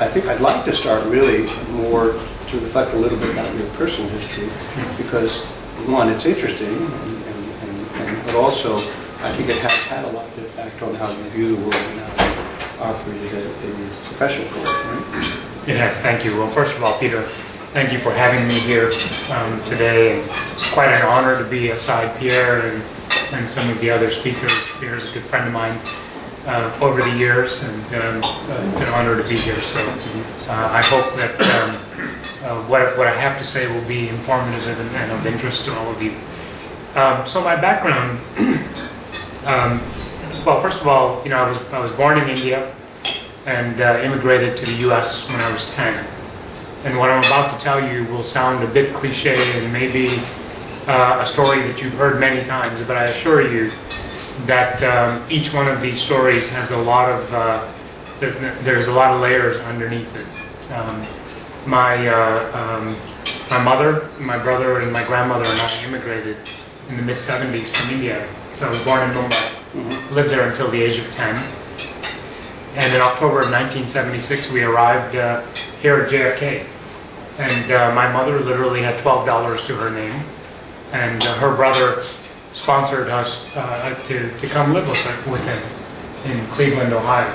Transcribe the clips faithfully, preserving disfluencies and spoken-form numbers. I think I'd like to start really more to reflect a little bit about your personal history, because one, it's interesting, and, and, and, and but also I think it has had a lot of impact on how you view the world and how you operated in your professional career, right? It has. Thank you. Well, first of all, Peter, thank you for having me here um, today. It's quite an honor to be aside Pierre and, and some of the other speakers. Pierre's a good friend of mine uh, over the years, and um, it's an honor to be here. So uh, I hope that um, uh, what, what I have to say will be informative and, and of interest to all of you. Um, so my background, um, well, first of all, you know, I was, I was born in India and uh, immigrated to the U S when I was ten. And what I'm about to tell you will sound a bit cliche and maybe uh, a story that you've heard many times, but I assure you that um, each one of these stories has a lot of, uh, th there's a lot of layers underneath it. Um, my, uh, um, my mother, my brother, and my grandmother and I immigrated in the mid seventies from India. So I was born in Mumbai, mm-hmm. lived there until the age of ten. And in October of nineteen seventy-six, we arrived uh, here at J F K. And uh, my mother literally had twelve dollars to her name. And uh, her brother sponsored us uh, to, to come live with, her, with him in Cleveland, Ohio.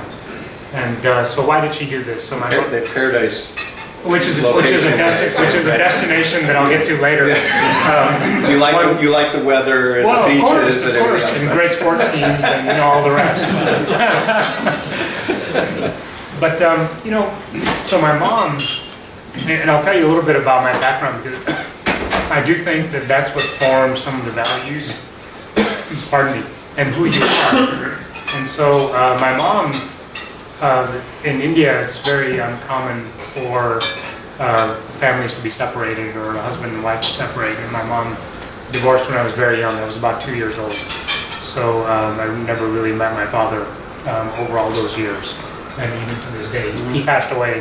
And uh, so why did she do this? So my mother, the Paradise, which is which is a desti which is a destination that I'll get to later. Um, you like one, the, you like the weather and well, the beaches of course, and of course, everything, and great sports teams and you know, all the rest. But um, you know, so my mom, and I'll tell you a little bit about my background because I do think that that's what forms some of the values. Pardon me, and who you are. And so uh, my mom. Uh, in India, it's very uncommon for uh, families to be separated or a husband and wife to separate. And my mom divorced when I was very young. I was about two years old. So um, I never really met my father um, over all those years. And even to this day, he passed away,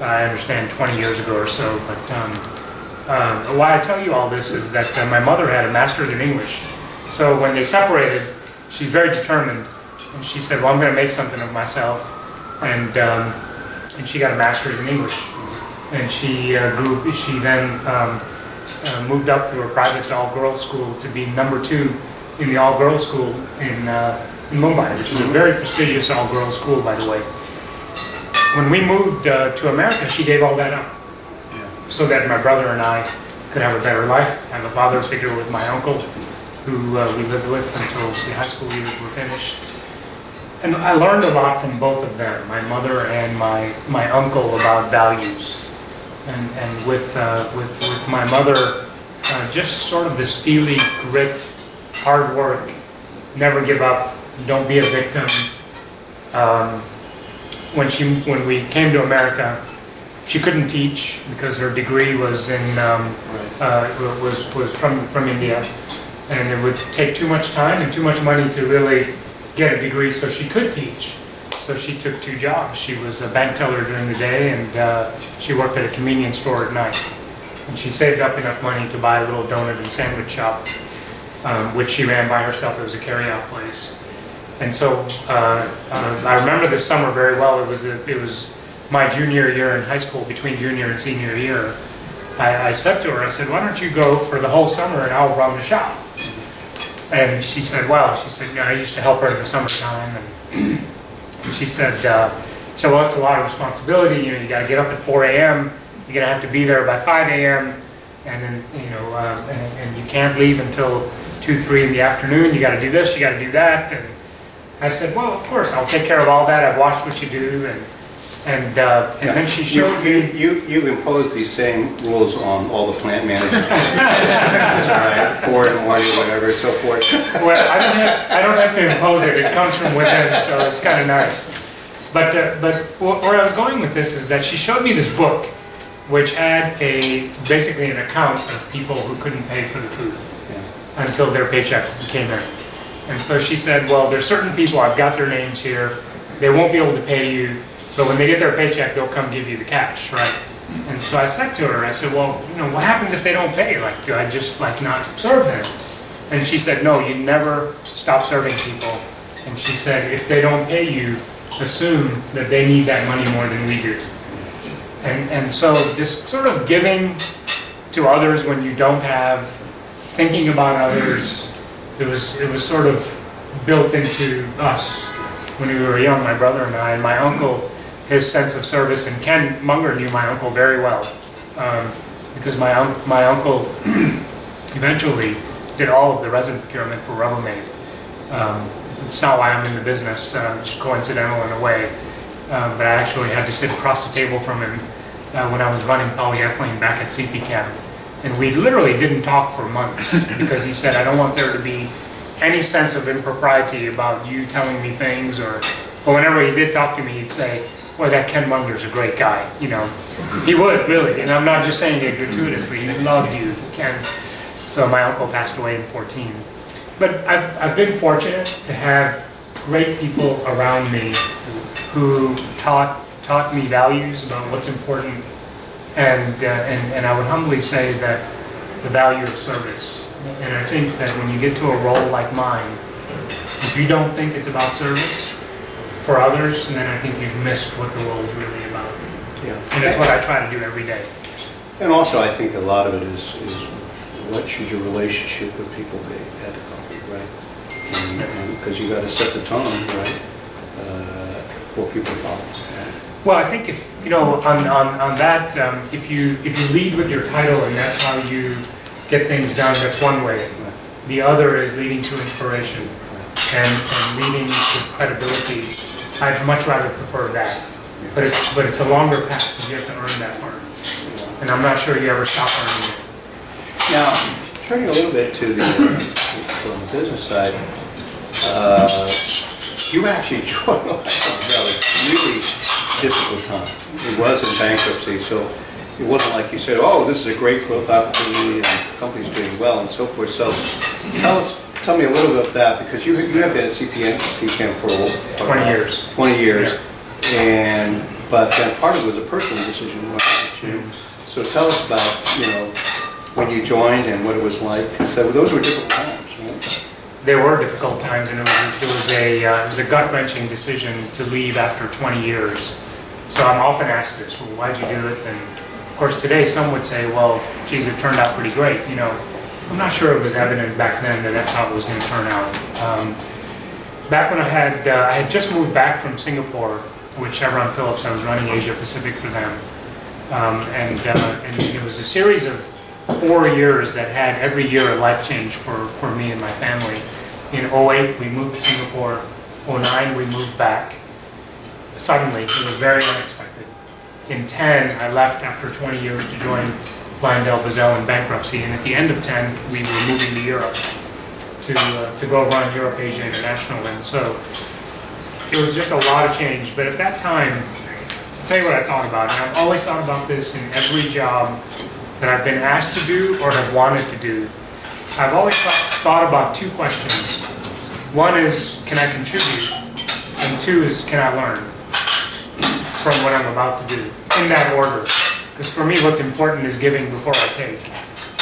I understand, twenty years ago or so. But um, uh, why I tell you all this is that uh, my mother had a master's in English. So when they separated, she's very determined. And she said, well, I'm going to make something of myself. And um, and she got a master's in English, and she uh, grew. She then um, uh, moved up through a private all-girls school to be number two in the all-girls school in uh, in Mumbai, which is a very prestigious all-girls school, by the way. When we moved uh, to America, she gave all that up, yeah. so that my brother and I could have a better life. I'm a father figure with my uncle, who uh, we lived with until the high school years were finished. And I learned a lot from both of them, my mother and my, my uncle, about values. And, and with, uh, with, with my mother, uh, just sort of the steely grit, hard work, never give up, don't be a victim. Um, when, she, when we came to America, she couldn't teach because her degree was, in, um, uh, was, was from, from India. And it would take too much time and too much money to really get a degree so she could teach. So she took two jobs. She was a bank teller during the day and uh, she worked at a convenience store at night. And she saved up enough money to buy a little donut and sandwich shop, um, which she ran by herself. It was a carry-out place. And so uh, uh, I remember this summer very well. It was, the, it was my junior year in high school, between junior and senior year. I, I said to her, I said, why don't you go for the whole summer and I'll run the shop? And she said, well, she said, yeah, I used to help her in the summertime. And she said, uh, she said, well, it's a lot of responsibility. You know, you got to get up at four A M You're going to have to be there by five A M And then, you know, uh, and, and you can't leave until two, three in the afternoon. You got to do this, you got to do that. And I said, well, of course, I'll take care of all that. I've watched what you do. And and, uh, and yeah. then she showed you, me. You, you, you've imposed these same rules on all the plant managers. That's right. Four and one, whatever, so forth. Well, I don't, have, I don't have to impose it. It comes from within, so it's kind of nice. But, uh, but where I was going with this is that she showed me this book, which had a basically an account of people who couldn't pay for the food yeah. until their paycheck came in. And so she said, well, there's certain people, I've got their names here, they won't be able to pay you. But when they get their paycheck, they'll come give you the cash, right? And so I said to her, I said, well, you know, what happens if they don't pay? Like, do I just, like, not serve them? And she said, no, you never stop serving people. And she said, if they don't pay you, assume that they need that money more than we do. And, and so this sort of giving to others when you don't have, thinking about others, it was it was sort of built into us when we were young, my brother and I, and my uncle, his sense of service. And Ken Munger knew my uncle very well, um, because my, un- my uncle eventually did all of the resin procurement for Rubbermaid. Um, it's not why I'm in the business, uh, it's coincidental in a way. Um, but I actually had to sit across the table from him uh, when I was running polyethylene back at C P Chem. And we literally didn't talk for months because he said, I don't want there to be any sense of impropriety about you telling me things. Or, but whenever he did talk to me, he'd say, well, that Ken Munger's a great guy, you know. He would, really. And I'm not just saying it gratuitously. He loved you, Ken. So my uncle passed away in fourteen. But I've, I've been fortunate to have great people around me who taught taught me values about what's important, and, uh, and and I would humbly say that the value of service. And I think that when you get to a role like mine, if you don't think it's about service for others, then I think you've missed what the role is really about. Yeah, and that's what I try to do every day. And also, I think a lot of it is is what should your relationship with people be ethical, right? Because you got to set the tone, right? Uh, people follow. Well, I think if you know on on on that, um, if you if you lead with your title and that's how you get things done, that's one way. The other is leading to inspiration and, and leading to credibility. I'd much rather prefer that, but it's but it's a longer path because you have to earn that part, and I'm not sure you ever stop earning it. Now, turning a little bit to the from the business side. Uh, You actually joined a really difficult time. It was in bankruptcy, so it wasn't like you said, oh, this is a great growth opportunity and the company's doing well and so forth. So tell us, tell me a little bit about that, because you you have been at C P M for a twenty years. twenty years. Yeah. And but that part of it was a personal decision. So tell us about, you know, when you joined and what it was like. So those were difficult times, right? There were difficult times, and it was a, it was a, uh, it was a gut-wrenching decision to leave after twenty years. So I'm often asked this, well, why'd you do it? And of course today some would say, well, geez, it turned out pretty great. You know, I'm not sure it was evident back then that that's how it was going to turn out. Um, back when I had, uh, I had just moved back from Singapore with Chevron Phillips. I was running Asia Pacific for them. Um, and, uh, and it was a series of four years that had every year a life change for, for me and my family. In oh eight, we moved to Singapore. oh nine, we moved back. Suddenly, it was very unexpected. In ten, I left after twenty years to join LyondellBasell in bankruptcy. And at the end of ten, we were moving to Europe to uh, to go run Europe Asia International. And so it was just a lot of change. But at that time, I'll tell you what I thought about. And I've always thought about this in every job that I've been asked to do or have wanted to do. I've always thought, thought about two questions. One is, can I contribute? And two is, can I learn from what I'm about to do? In that order. Because for me, what's important is giving before I take.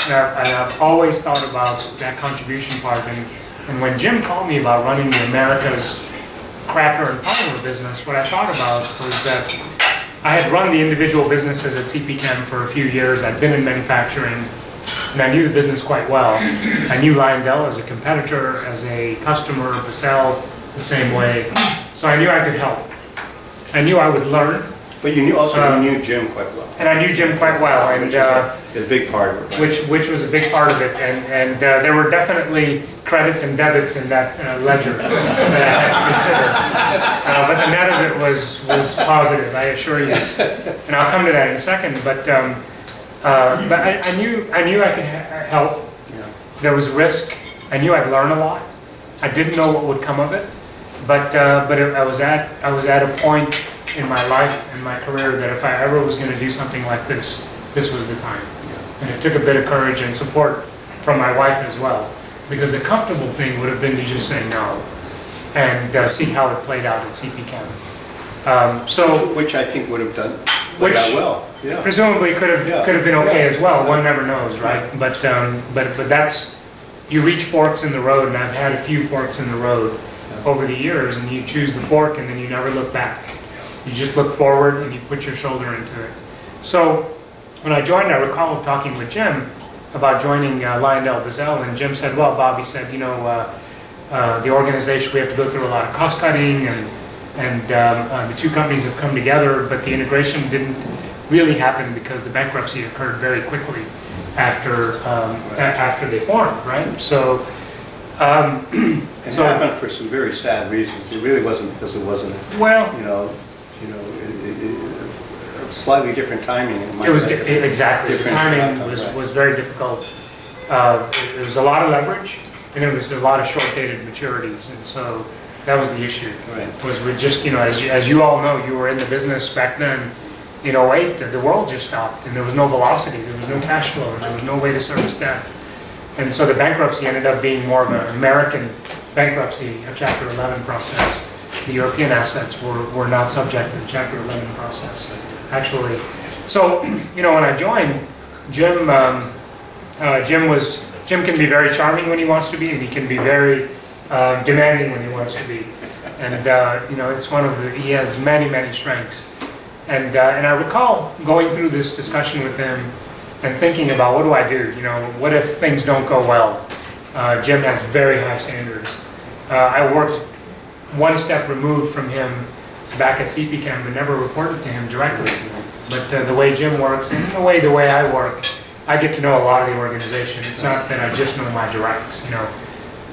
And I've, and I've always thought about that contribution part. And, and when Jim called me about running the America's cracker and polymer business, what I thought about was that I had run the individual businesses at C P Chem for a few years. I'd been in manufacturing. And I knew the business quite well. I knew Lyondell as a competitor, as a customer, Basell the same way. So I knew I could help. I knew I would learn. But you knew also um, you knew Jim quite well. And I knew Jim quite well, and which uh, was a big part of it. Which which was a big part of it, and and uh, there were definitely credits and debits in that uh, ledger that I had to consider. Uh, but the net of it was was positive, I assure you. And I'll come to that in a second, but. Um, Uh, but I, I knew I knew I could ha- help. Yeah. There was risk. I knew I'd learn a lot. I didn't know what would come of it, but uh, but I was at I was at a point in my life and my career that if I ever was going to do something like this, this was the time. Yeah. And it took a bit of courage and support from my wife as well, because the comfortable thing would have been to just say no and uh, see how it played out at C P Chem. Um, so which, which I think would have done played which, out well. Yeah. Presumably could have yeah. could have been okay yeah. as well. Yeah. One never knows, right? Yeah. But um, but but that's you reach forks in the road, and I've had a few forks in the road yeah. over the years, and you choose the fork, and then you never look back. Yeah. You just look forward, and you put your shoulder into it. So when I joined, I recall talking with Jim about joining uh, LyondellBasell, and Jim said, well, Bob, he said, you know, uh, uh, the organization, we have to go through a lot of cost cutting, and and um, uh, the two companies have come together, but the integration didn't really happen because the bankruptcy occurred very quickly after um, right. a- after they formed, right? So um, it so, happened for some very sad reasons. It really wasn't because it wasn't, well, you know, you know, it, it, it, slightly different timing. It, might it was di- exactly the timing outcome, was, right. was very difficult. Uh, there was a lot of leverage, and it was a lot of short-dated maturities, and so that was the issue. Right. Was we just, you know, as you, as you all know, you were in the business back then. In oh eight, the world just stopped, and there was no velocity, there was no cash flow, and there was no way to service debt. And so the bankruptcy ended up being more of an American bankruptcy, a Chapter eleven process. The European assets were, were not subject to the Chapter eleven process, actually. So, you know, when I joined, Jim um, uh, Jim was Jim can be very charming when he wants to be, and he can be very uh, demanding when he wants to be. And, uh, you know, it's one of the, he has many, many strengths. And uh, and I recall going through this discussion with him and thinking about, what do I do? You know, what if things don't go well? Uh, Jim has very high standards. Uh, I worked one step removed from him back at C P Chem, but never reported to him directly. But uh, the way Jim works and the way the way I work, I get to know a lot of the organization. It's not that I just know my directs, you know.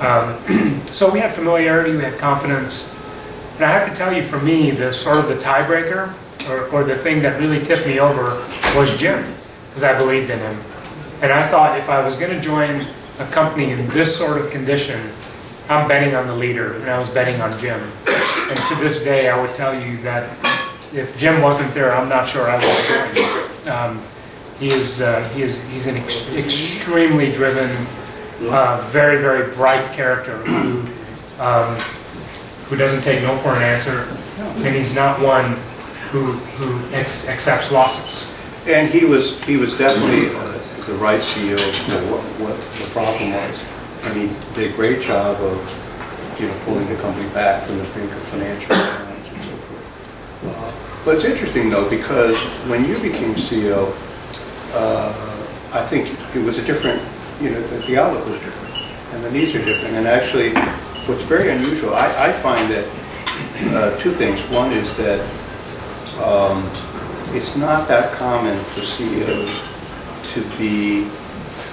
Um, so we had familiarity, we had confidence. And I have to tell you, for me, the sort of the tiebreaker, Or, or the thing that really tipped me over, was Jim, because I believed in him. And I thought, if I was going to join a company in this sort of condition, I'm betting on the leader, and I was betting on Jim. And to this day, I would tell you that if Jim wasn't there, I'm not sure I would have joined. Um, he is, uh, he is, he's an ex- extremely driven, uh, very, very bright character who, um, who doesn't take no for an answer, and he's not one who, who ex- accepts losses. And he was he was definitely uh, the right C E O for what, what the problem was. And he did a great job of, you know, pulling the company back from the brink of financial challenge and so forth. Uh, but it's interesting, though, because when you became C E O, uh, I think it was a different, you know, the, the outlook was different, and the needs are different. And actually, what's very unusual, I, I find that uh, two things. One is that Um, it's not that common for C E Os to be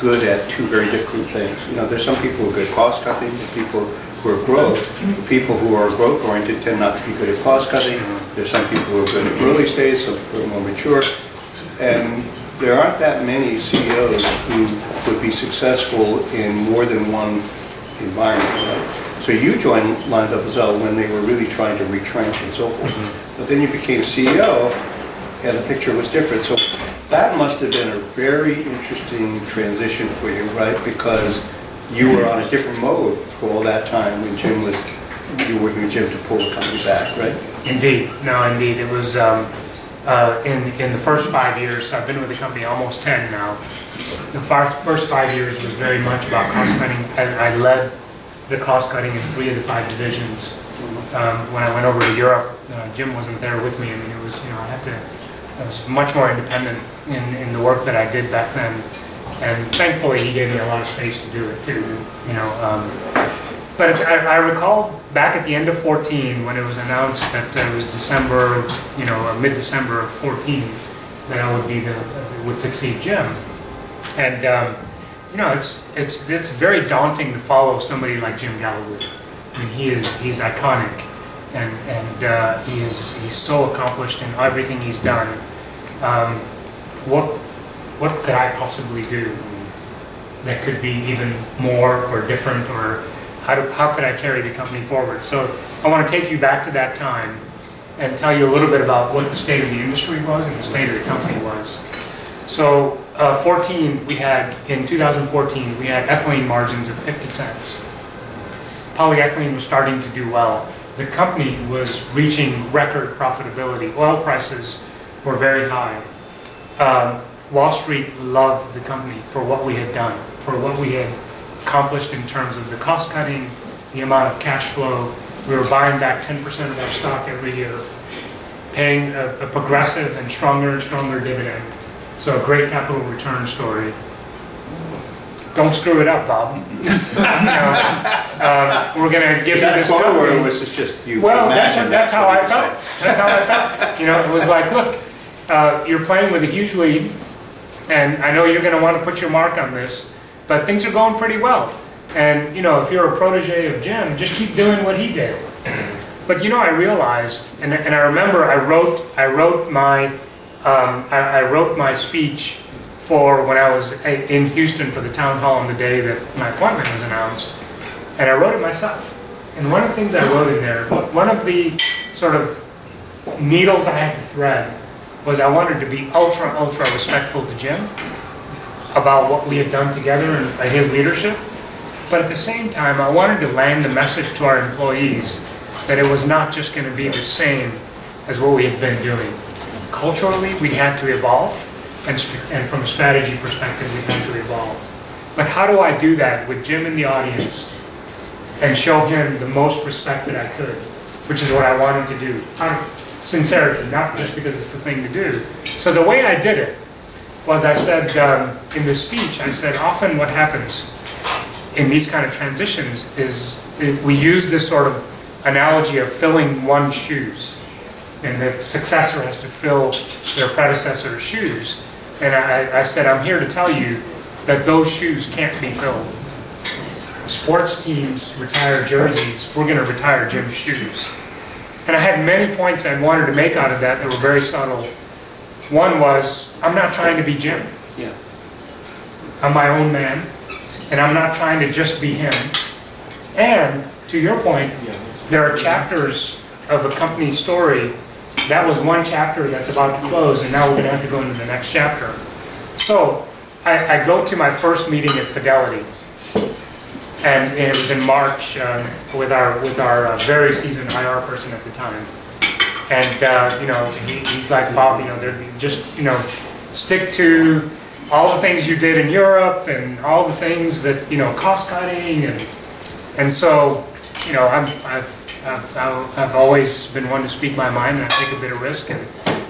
good at two very different things. You know, there's some people who are good at cost cutting, people who are growth. The people who are growth oriented tend not to be good at cost cutting. There's some people who are good at early stage, some who are more mature. And there aren't that many C E Os who would be successful in more than one environment. Right? So you joined LyondellBasell when they were really trying to retrench and so forth. Mm-hmm. But then you became C E O, and the picture was different. So that must have been a very interesting transition for you, right? Because you were on a different mode for all that time when Jim was, you were working with Jim to pull the company back, right? Indeed, no, indeed. It was um, uh, in in the first five years. I've been with the company almost ten now. The first five years was very much about cost cutting. I, I led the cost cutting in three of the five divisions. Um, when I went over to Europe, uh, Jim wasn't there with me. I mean, it was, you know, I had to, I was much more independent in, in the work that I did back then. And thankfully, he gave me a lot of space to do it too, you know. Um, but it, I, I recall back at the end of fourteen, when it was announced that it was December, you know, mid-December of fourteen, that I would be the, would succeed Jim. And um, you know, it's it's it's very daunting to follow somebody like Jim Gallagher. I mean, he is he's iconic, and and uh, he is he's so accomplished in everything he's done. Um, what what could I possibly do that could be even more or different, or how do, how could I carry the company forward? So I want to take you back to that time and tell you a little bit about what the state of the industry was and the state of the company was. So. Uh, fourteen, we had, in two thousand fourteen, we had ethylene margins of fifty cents. Polyethylene was starting to do well. The company was reaching record profitability. Oil prices were very high. Um, Wall Street loved the company for what we had done, for what we had accomplished in terms of the cost cutting, the amount of cash flow. We were buying back ten percent of our stock every year. paying a, a progressive and stronger and stronger dividend. So a great capital return story. Don't screw it up, Bob. uh, we're going to give you this company. Or was this just you? Well, that's, what, that's how I felt. That's how I felt. You know, it was like, look, uh, you're playing with a huge lead, and I know you're going to want to put your mark on this, but things are going pretty well. And, you know, if you're a protege of Jim, just keep doing what he did. But, you know, I realized, and, and I remember I wrote, I wrote my, um, I, I wrote my speech for when I was in Houston for the town hall on the day that my appointment was announced, and I wrote it myself. And one of the things I wrote in there, one of the sort of needles I had to thread, was I wanted to be ultra, ultra respectful to Jim about what we had done together and his leadership, but at the same time, I wanted to land the message to our employees that it was not just going to be the same as what we had been doing. Culturally, we had to evolve. And, and from a strategy perspective, we have to evolve. But how do I do that with Jim in the audience and show him the most respect that I could, which is what I wanted to do? How, sincerity, not just because it's the thing to do. So the way I did it was I said, um, in the speech, I said, often what happens in these kind of transitions is it, we use this sort of analogy of filling one's shoes. And the successor has to fill their predecessor's shoes. And I, I said, I'm here to tell you that those shoes can't be filled. Sports teams retire jerseys. We're going to retire Jim's shoes. And I had many points I wanted to make out of that that were very subtle. One was, I'm not trying to be Jim. Yes. I'm my own man. And I'm not trying to just be him. And to your point, there are chapters of a company story. That was one chapter that's about to close, and now we're going to have to go into the next chapter. So I, I go to my first meeting at Fidelity, and, and it was in March uh, with our with our uh, very seasoned I R person at the time. And uh, you know, he, he's like, Bob, you know, just you know, stick to all the things you did in Europe and all the things that you know, cost cutting, and and so you know, I'm, I've. I've, I've always been one to speak my mind, and I take a bit of risk. And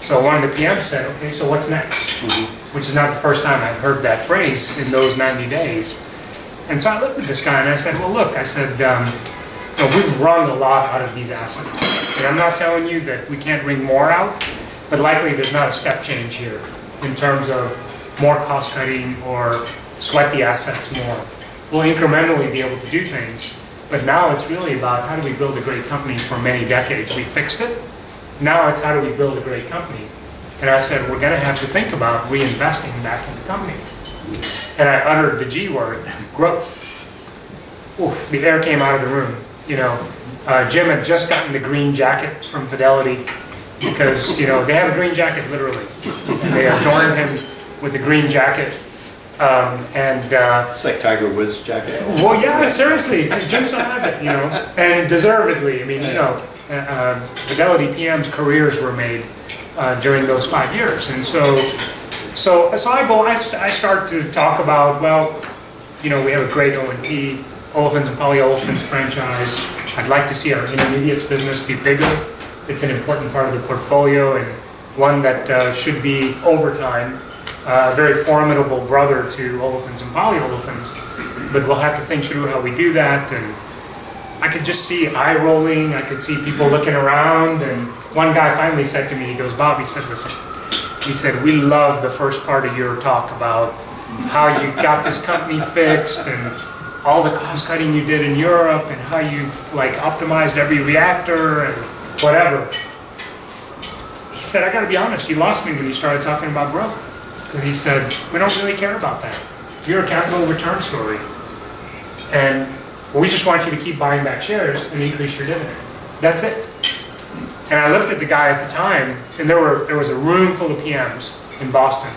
so one of the P Ms said, okay, so what's next? Mm-hmm. Which is not the first time I've heard that phrase in those ninety days. And so I looked at this guy and I said, well, look, I said, um, you know, we've wrung a lot out of these assets. And I'm not telling you that we can't wring more out, but likely there's not a step change here in terms of more cost cutting or sweat the assets more. We'll incrementally be able to do things. But now it's really about how do we build a great company for many decades. We fixed it. Now it's how do we build a great company. And I said, we're going to have to think about reinvesting back in the company. And I uttered the G word, growth. Oof, the air came out of the room. You know, uh, Jim had just gotten the green jacket from Fidelity because, you know, they have a green jacket, literally. And they adorned him with the green jacket. Um, and uh, it's like Tiger Woods' jacket. Well, yeah, seriously, Jim still has it, you know, and deservedly. I mean, you know, uh, uh, Fidelity P M's careers were made uh, during those five years, and so, so, so I go, I, I start to talk about, well, you know, we have a great O and P, olefins and polyolefins franchise. I'd like to see our intermediates business be bigger. It's an important part of the portfolio and one that uh, should be over time. Uh, a very formidable brother to olefins and polyolefins, but we'll have to think through how we do that. And I could just see eye rolling, I could see people looking around, and one guy finally said to me, he goes, Bob, he said, listen, he said, we love the first part of your talk about how you got this company fixed and all the cost cutting you did in Europe and how you like optimized every reactor and whatever. He said, I gotta be honest, you lost me when you started talking about growth. Because he said, we don't really care about that. You're a capital return story. And we just want you to keep buying back shares and increase your dividend. That's it. And I looked at the guy at the time, and there were there was a room full of P Ms in Boston.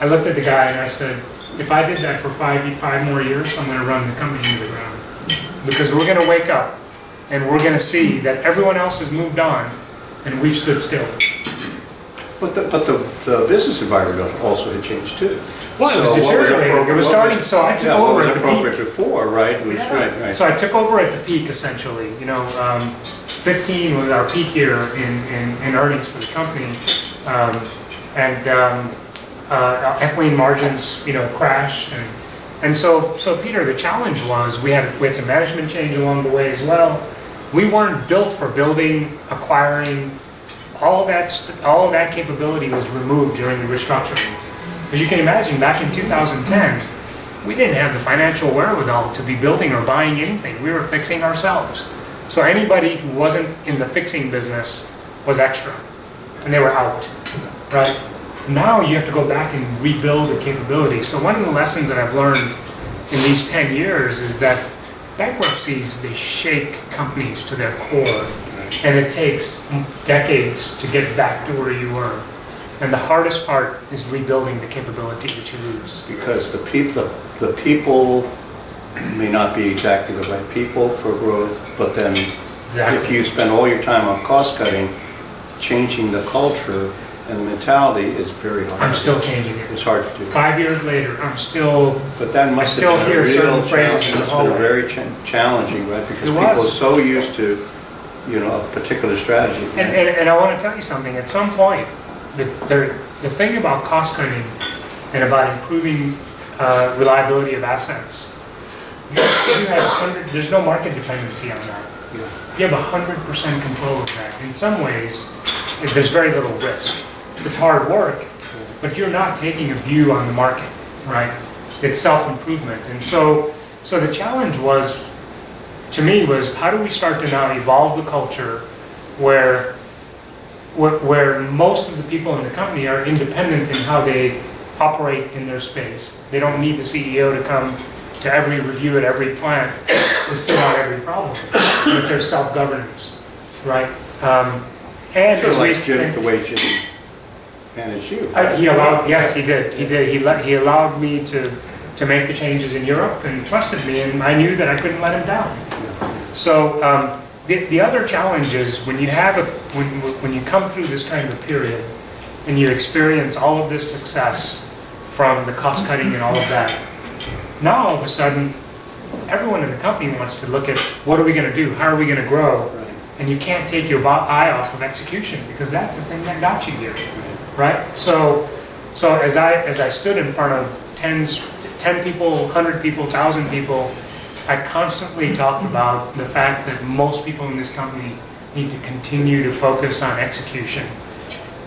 I looked at the guy and I said, if I did that for five, five more years, I'm going to run the company into the ground. Because we're going to wake up, and we're going to see that everyone else has moved on, and we've stood still. But the, but the, the business environment also had changed too. Well, so it was deteriorating. It was starting, so I took yeah, over at the peak. What was appropriate before, right? Was, yeah. right, right? So I took over at the peak, essentially. You know, um, fifteen was our peak year in, in, in earnings for the company, um, and um, uh, ethylene margins, you know, crashed, and and so so Peter, the challenge was we had we had some management change along the way as well. We weren't built for building, acquiring. All that, st- all of that capability was removed during the restructuring. As you can imagine, back in two thousand ten, we didn't have the financial wherewithal to be building or buying anything. We were fixing ourselves. So anybody who wasn't in the fixing business was extra, and they were out, right? Now you have to go back and rebuild the capability. So one of the lessons that I've learned in these ten years is that bankruptcies, they shake companies to their core. And it takes decades to get back to where you were. And the hardest part is rebuilding the capability that you lose. Because the, peop- the, the people may not be exactly the right people for growth, but then exactly. If you spend all your time on cost cutting, changing the culture and the mentality is very hard. I'm still changing it. It's hard to do. Five years later, I'm still. But that must I still have been hear a certain phrases. It's been very ch- challenging, right? Because people are so used to. You know, a particular strategy. And, and, and I want to tell you something. At some point, the the, the thing about cost cutting and about improving uh, reliability of assets, you have, you have one hundred, there's no market dependency on that. Yeah. You have one hundred percent control of that. In some ways, there's very little risk. It's hard work, but you're not taking a view on the market, right? It's self-improvement. And so, so the challenge was, to me, was how do we start to now evolve the culture where, where where most of the people in the company are independent in how they operate in their space. They don't need the C E O to come to every review at every plant to sit on every problem. But there's self-governance, right? Um, and sure, like we, Jim, and, the way Jim managed you. Right? Uh, he allowed, yes, he did. He did. He let, he allowed me to to make the changes in Europe and trusted me, and I knew that I couldn't let him down. So um, the, the other challenge is when you have a when when you come through this kind of period and you experience all of this success from the cost cutting and all of that, now all of a sudden everyone in the company wants to look at what are we going to do, how are we going to grow, and you can't take your eye off of execution because that's the thing that got you here, right? So so as I as I stood in front of tens, ten people, one hundred people, one thousand people. I constantly talk about the fact that most people in this company need to continue to focus on execution.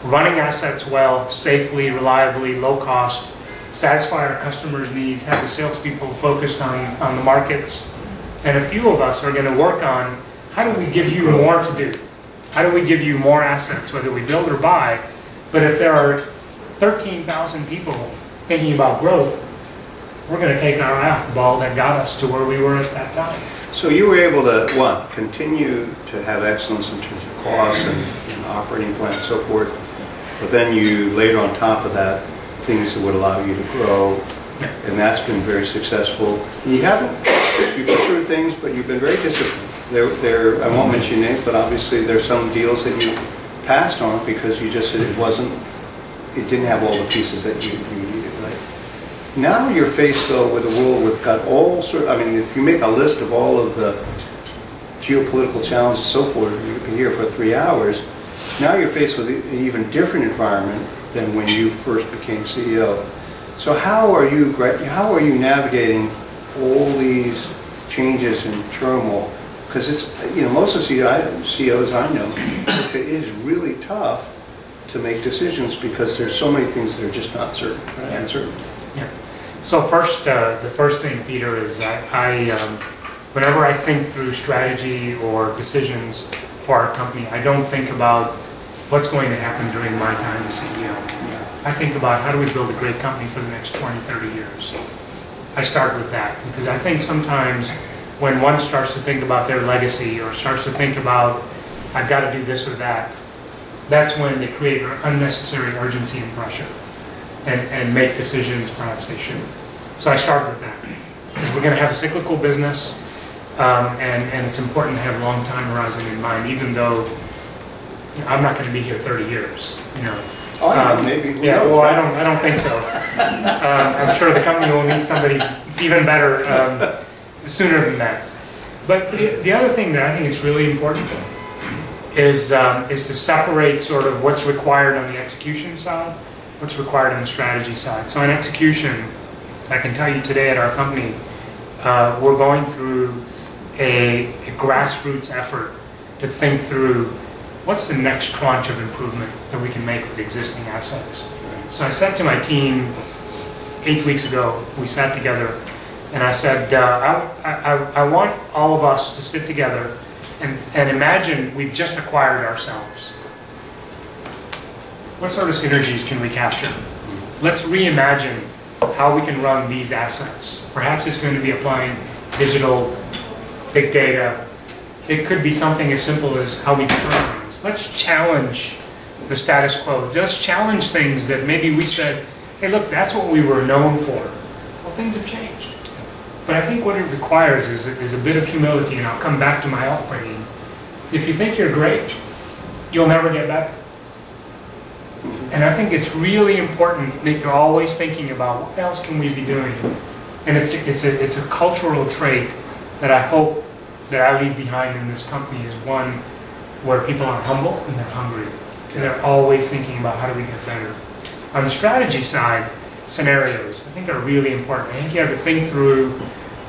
Running assets well, safely, reliably, low cost, satisfy our customers' needs, have the salespeople focused on, on the markets. And a few of us are going to work on how do we give you more to do? How do we give you more assets, whether we build or buy? But if there are thirteen thousand people thinking about growth, we're going to take our eye off the ball that got us to where we were at that time. So you were able to, one, continue to have excellence in terms of costs and, and operating plans and so forth, but then you laid on top of that things that would allow you to grow, and that's been very successful. And you haven't, you pursued things, but you've been very disciplined. There, there. I won't mention names, but obviously there's some deals that you passed on because you just said it wasn't, it didn't have all the pieces that you needed. Now you're faced, though, with a world that's got all sort of, I mean, if you make a list of all of the geopolitical challenges and so forth, you could be here for three hours. Now you're faced with an even different environment than when you first became C E O. So how are you, how are you navigating all these changes and turmoil? Because it's, you know, most of the C E Os I know, it is really tough to make decisions because there's so many things that are just not certain, right? Uncertain. Yeah. So first, uh, the first thing, Peter, is I, I um, whenever I think through strategy or decisions for our company, I don't think about what's going to happen during my time as C E O. Yeah. I think about how do we build a great company for the next twenty, thirty years. I start with that because I think sometimes when one starts to think about their legacy or starts to think about I've got to do this or that, that's when they create unnecessary urgency and pressure. And, and make decisions perhaps they shouldn't. So I start with that. Because we're going to have a cyclical business, um, and, and it's important to have a long time horizon in mind, even though I'm not going to be here thirty years. You know, Oh, I um, maybe. We yeah, well, I don't, I don't think so. um, I'm sure the company will need somebody even better um, sooner than that. But the, the other thing that I think is really important is um, is to separate sort of what's required on the execution side, what's required on the strategy side. So in execution, I can tell you today at our company, uh, we're going through a, a grassroots effort to think through what's the next tranche of improvement that we can make with the existing assets. So I said to my team eight weeks ago, we sat together, and I said, uh, I, I, I want all of us to sit together and, and imagine we've just acquired ourselves. What sort of synergies can we capture? Let's reimagine how we can run these assets. Perhaps it's going to be applying digital, big data. It could be something as simple as how we determine things. Let's challenge the status quo. Let's challenge things that maybe we said, hey, look, that's what we were known for. Well, things have changed. But I think what it requires is, is a bit of humility, and I'll come back to my upbringing. If you think you're great, you'll never get better. And I think it's really important that you're always thinking about what else can we be doing. And it's a, it's a, it's a cultural trait that I hope that I leave behind in this company is one where people are humble and they're hungry. And they're always thinking about how do we get better. On the strategy side, scenarios, I think, are really important. I think you have to think through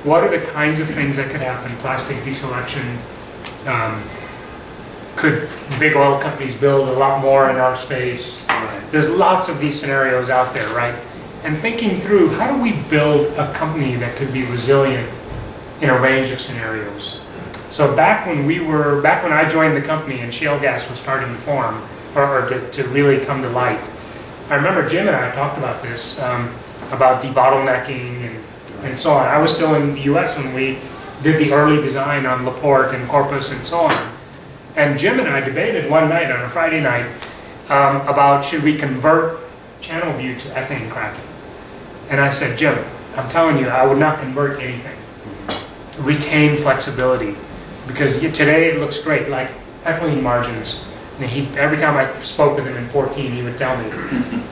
what are the kinds of things that could happen. Plastic deselection. Um, could big oil companies build a lot more in our space? Right. There's lots of these scenarios out there, right? And thinking through, how do we build a company that could be resilient in a range of scenarios? So back when we were, back when I joined the company and shale gas was starting to form, or, or to, to really come to light, I remember Jim and I talked about this, um, about debottlenecking and, and so on. I was still in the U S when we did the early design on La Porte and Corpus and so on. And Jim and I debated one night on a Friday night um, about should we convert channel view to ethane cracking. And I said, Jim, I'm telling you, I would not convert anything. Retain flexibility, because today it looks great, like ethylene margins. And he, every time I spoke with him in fourteen, he would tell me,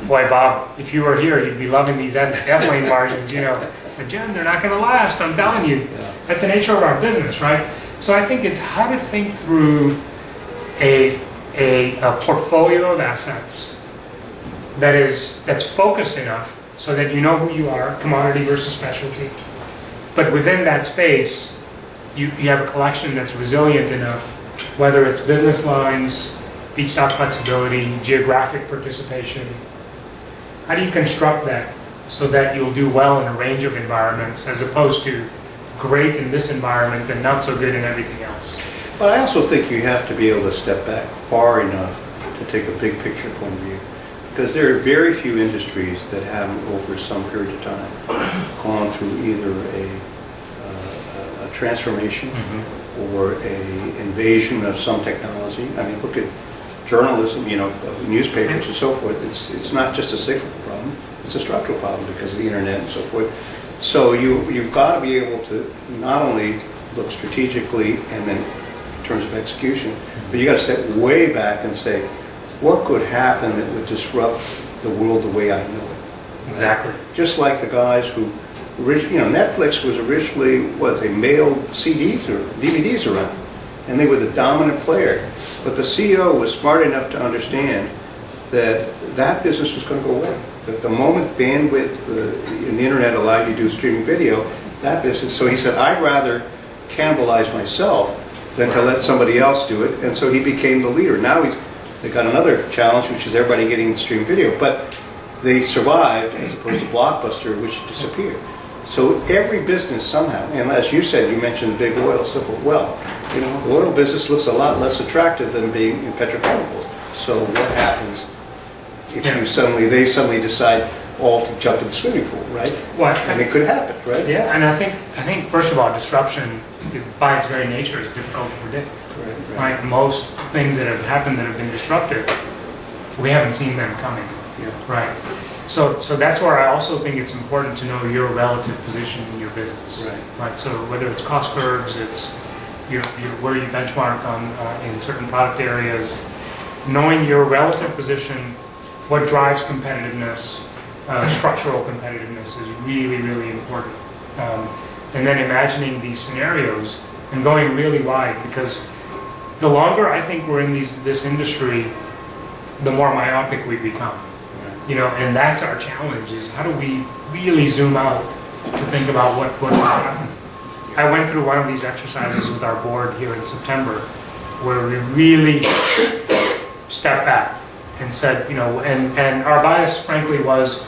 boy, Bob, if you were here, you'd be loving these ethylene margins, you know. I said, Jim, they're not going to last, I'm telling you. That's the nature of our business, right? So I think it's how to think through a, a, a portfolio of assets that is, that's focused enough so that you know who you are, commodity versus specialty. But within that space, you, you have a collection that's resilient enough, whether it's business lines, feedstock flexibility, geographic participation. How do you construct that so that you'll do well in a range of environments as opposed to great in this environment and not so good in everything else? But I also think you have to be able to step back far enough to take a big picture point of view, because there are very few industries that haven't, over some period of time, gone through either a, uh, a transformation mm-hmm. or a invasion of some technology. I mean, look at journalism, you know, newspapers and so forth. It's it's not just a cyclical problem; it's a structural problem because of the internet and so forth. So you you've got to be able to not only look strategically and then in terms of execution, but you got to step way back and say, what could happen that would disrupt the world the way I know it? Exactly. Right? Just like the guys who, you know, Netflix was originally what they mailed C Ds or D V Ds around, and they were the dominant player. But the C E O was smart enough to understand that that business was going to go away. That the moment bandwidth uh, in the internet allowed you to do streaming video, that business. So he said, I'd rather cannibalize myself than to let somebody else do it. And so he became the leader. Now he's they got another challenge, which is everybody getting stream video. But they survived, as opposed to Blockbuster, which disappeared. So every business somehow, and as you said, you mentioned the big oil, so forth. Well, you know, the oil business looks a lot less attractive than being in petrochemicals. So what happens if yeah. you suddenly, they suddenly decide all to jump in the swimming pool, right? Well, and it could happen, right? Yeah, and I think, I think first of all, disruption, by its very nature, is difficult to predict. Right, right. Right? Most things that have happened that have been disruptive, we haven't seen them coming, yeah. right? So, so that's where I also think it's important to know your relative position in your business. Right. Right? So whether it's cost curves, it's your, your, where you benchmark on uh, in certain product areas, knowing your relative position what drives competitiveness, uh, structural competitiveness, is really, really important. Um, and then imagining these scenarios and going really wide, because the longer I think we're in these, this industry, the more myopic we become. You know, and that's our challenge, is how do we really zoom out to think about what what happened. I went through one of these exercises with our board here in September, where we really stepped back and said, you know, and, and our bias, frankly, was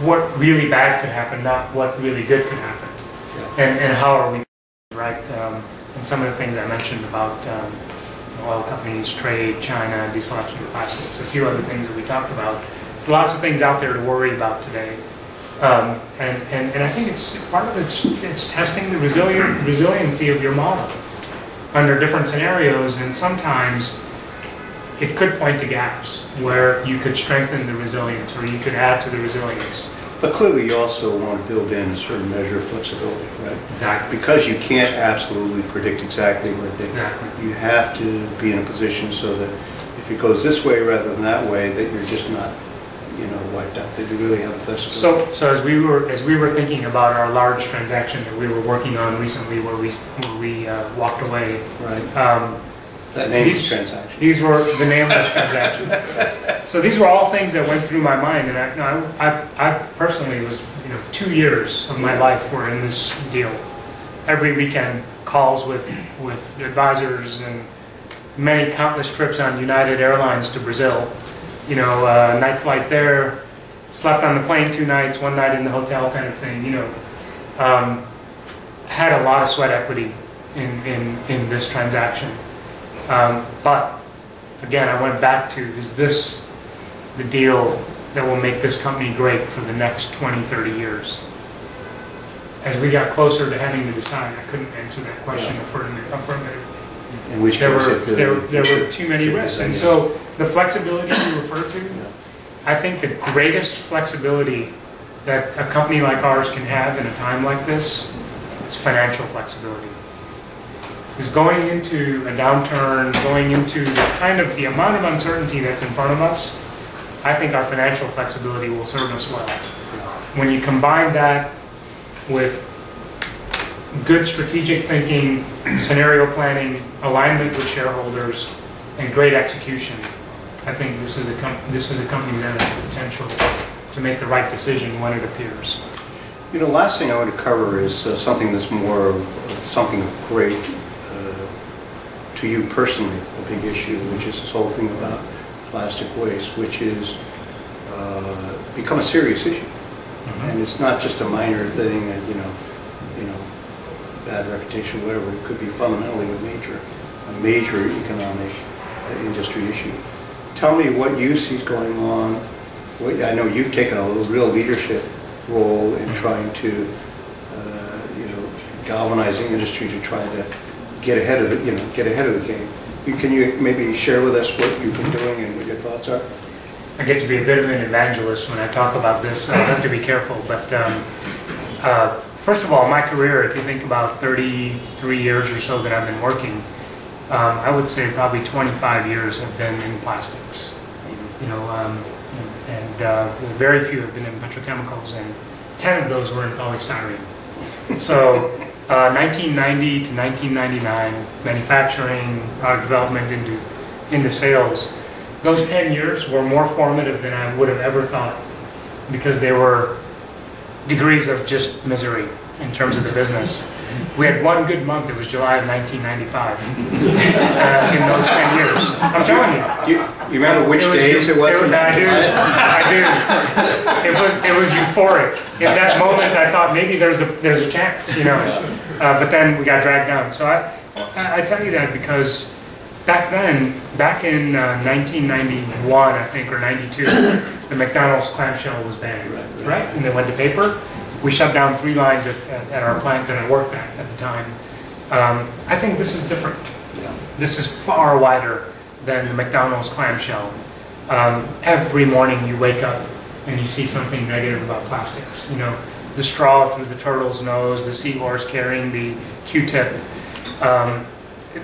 what really bad could happen, not what really good could happen. Yeah. And, and how are we, right? Um, and some of the things I mentioned about um, oil companies, trade, China, deselection of plastics, a few other things that we talked about. There's lots of things out there to worry about today. Um, and, and, and I think it's part of it's, it's testing the resilient, resiliency of your model under different scenarios, and sometimes it could point to gaps where you could strengthen the resilience or you could add to the resilience. But clearly you also want to build in a certain measure of flexibility, right? Exactly. Because you can't absolutely predict exactly where things are. Exactly. You have to be in a position so that if it goes this way rather than that way, that you're just not, you know, wiped out. Did you really have a flexibility? So, so as we were as we were thinking about our large transaction that we were working on recently, where we where we uh, walked away, right? Um, that nameless transaction. These were the nameless transaction. So these were all things that went through my mind, and I, you know, I, I, I personally was, you know, two years of my life were in this deal. Every weekend calls with with advisors and many countless trips on United Airlines to Brazil. You know, uh, night flight there, slept on the plane two nights, one night in the hotel kind of thing, you know. Um, had a lot of sweat equity in, in, in this transaction. Um, but, again, I went back to, is this the deal that will make this company great for the next twenty, thirty years? As we got closer to having to decide, I couldn't answer that question yeah. affirmatively. affirmatively. In which there were there, there were too many risks, and so the flexibility you refer to, yeah. I think the greatest flexibility that a company like ours can have in a time like this is financial flexibility. Because going into a downturn, going into the kind of the amount of uncertainty that's in front of us, I think our financial flexibility will serve us well. When you combine that with good strategic thinking, scenario planning, alignment with shareholders, and great execution, I think this is a com- this is a company that has the potential to make the right decision when it appears. You know, last thing I want to cover is uh, something that's more of something of great uh, to you personally, a big issue, which is this whole thing about plastic waste, which is uh, become a serious issue, mm-hmm. and it's not just a minor thing. You know, you know. bad reputation, whatever, it could be fundamentally a major, a major economic uh, industry issue. Tell me what you see going on. What, I know you've taken a real leadership role in trying to, uh, you know, galvanize the industry to try to get ahead of the, you know, get ahead of the game. You, can you maybe share with us what you've been doing and what your thoughts are? I get to be a bit of an evangelist when I talk about this. I have to be careful, but. Um, uh, First of all, my career, if you think about thirty-three years or so that I've been working, um, I would say probably twenty-five years have been in plastics. You know, um, and uh, very few have been in petrochemicals, and ten of those were in polystyrene. So uh, nineteen ninety to nineteen ninety-nine, manufacturing, product development into, into sales, those ten years were more formative than I would have ever thought, because they were degrees of just misery in terms of the business. We had one good month. It was July of nineteen ninety-five. uh, in those ten years, I'm telling you. Do you, you remember which it was, days it was? It was I do. I do. It was it was euphoric. In that moment, I thought maybe there's a there's a chance, you know. Uh, but then we got dragged down. So I I, I tell you that because back then, back in uh, nineteen ninety-one, I think, or ninety-two, the McDonald's clamshell was banned, right, right, right? And they went to paper. We shut down three lines at, at, at our plant that I worked at at the time. Um, I think this is different. Yeah. This is far wider than the McDonald's clamshell. Um, every morning you wake up and you see something negative about plastics. You know, the straw through the turtle's nose, the seahorse carrying the Q-tip. Um,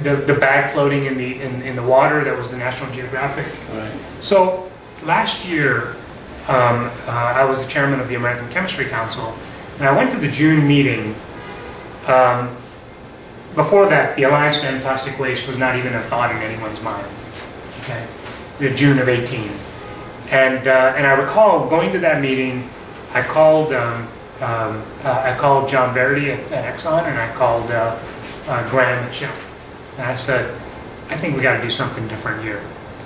The, the bag floating in the in, in the water that was the National Geographic. Right. So last year, um, uh, I was the chairman of the American Chemistry Council, and I went to the June meeting. Um, before that, the Alliance to End Plastic Waste was not even a thought in anyone's mind. Okay, the June of eighteen, and uh, and I recall going to that meeting. I called um, um, uh, I called John Verity at, at Exxon, and I called uh, uh, Graham at Shell, and I said, I think we got to do something different here.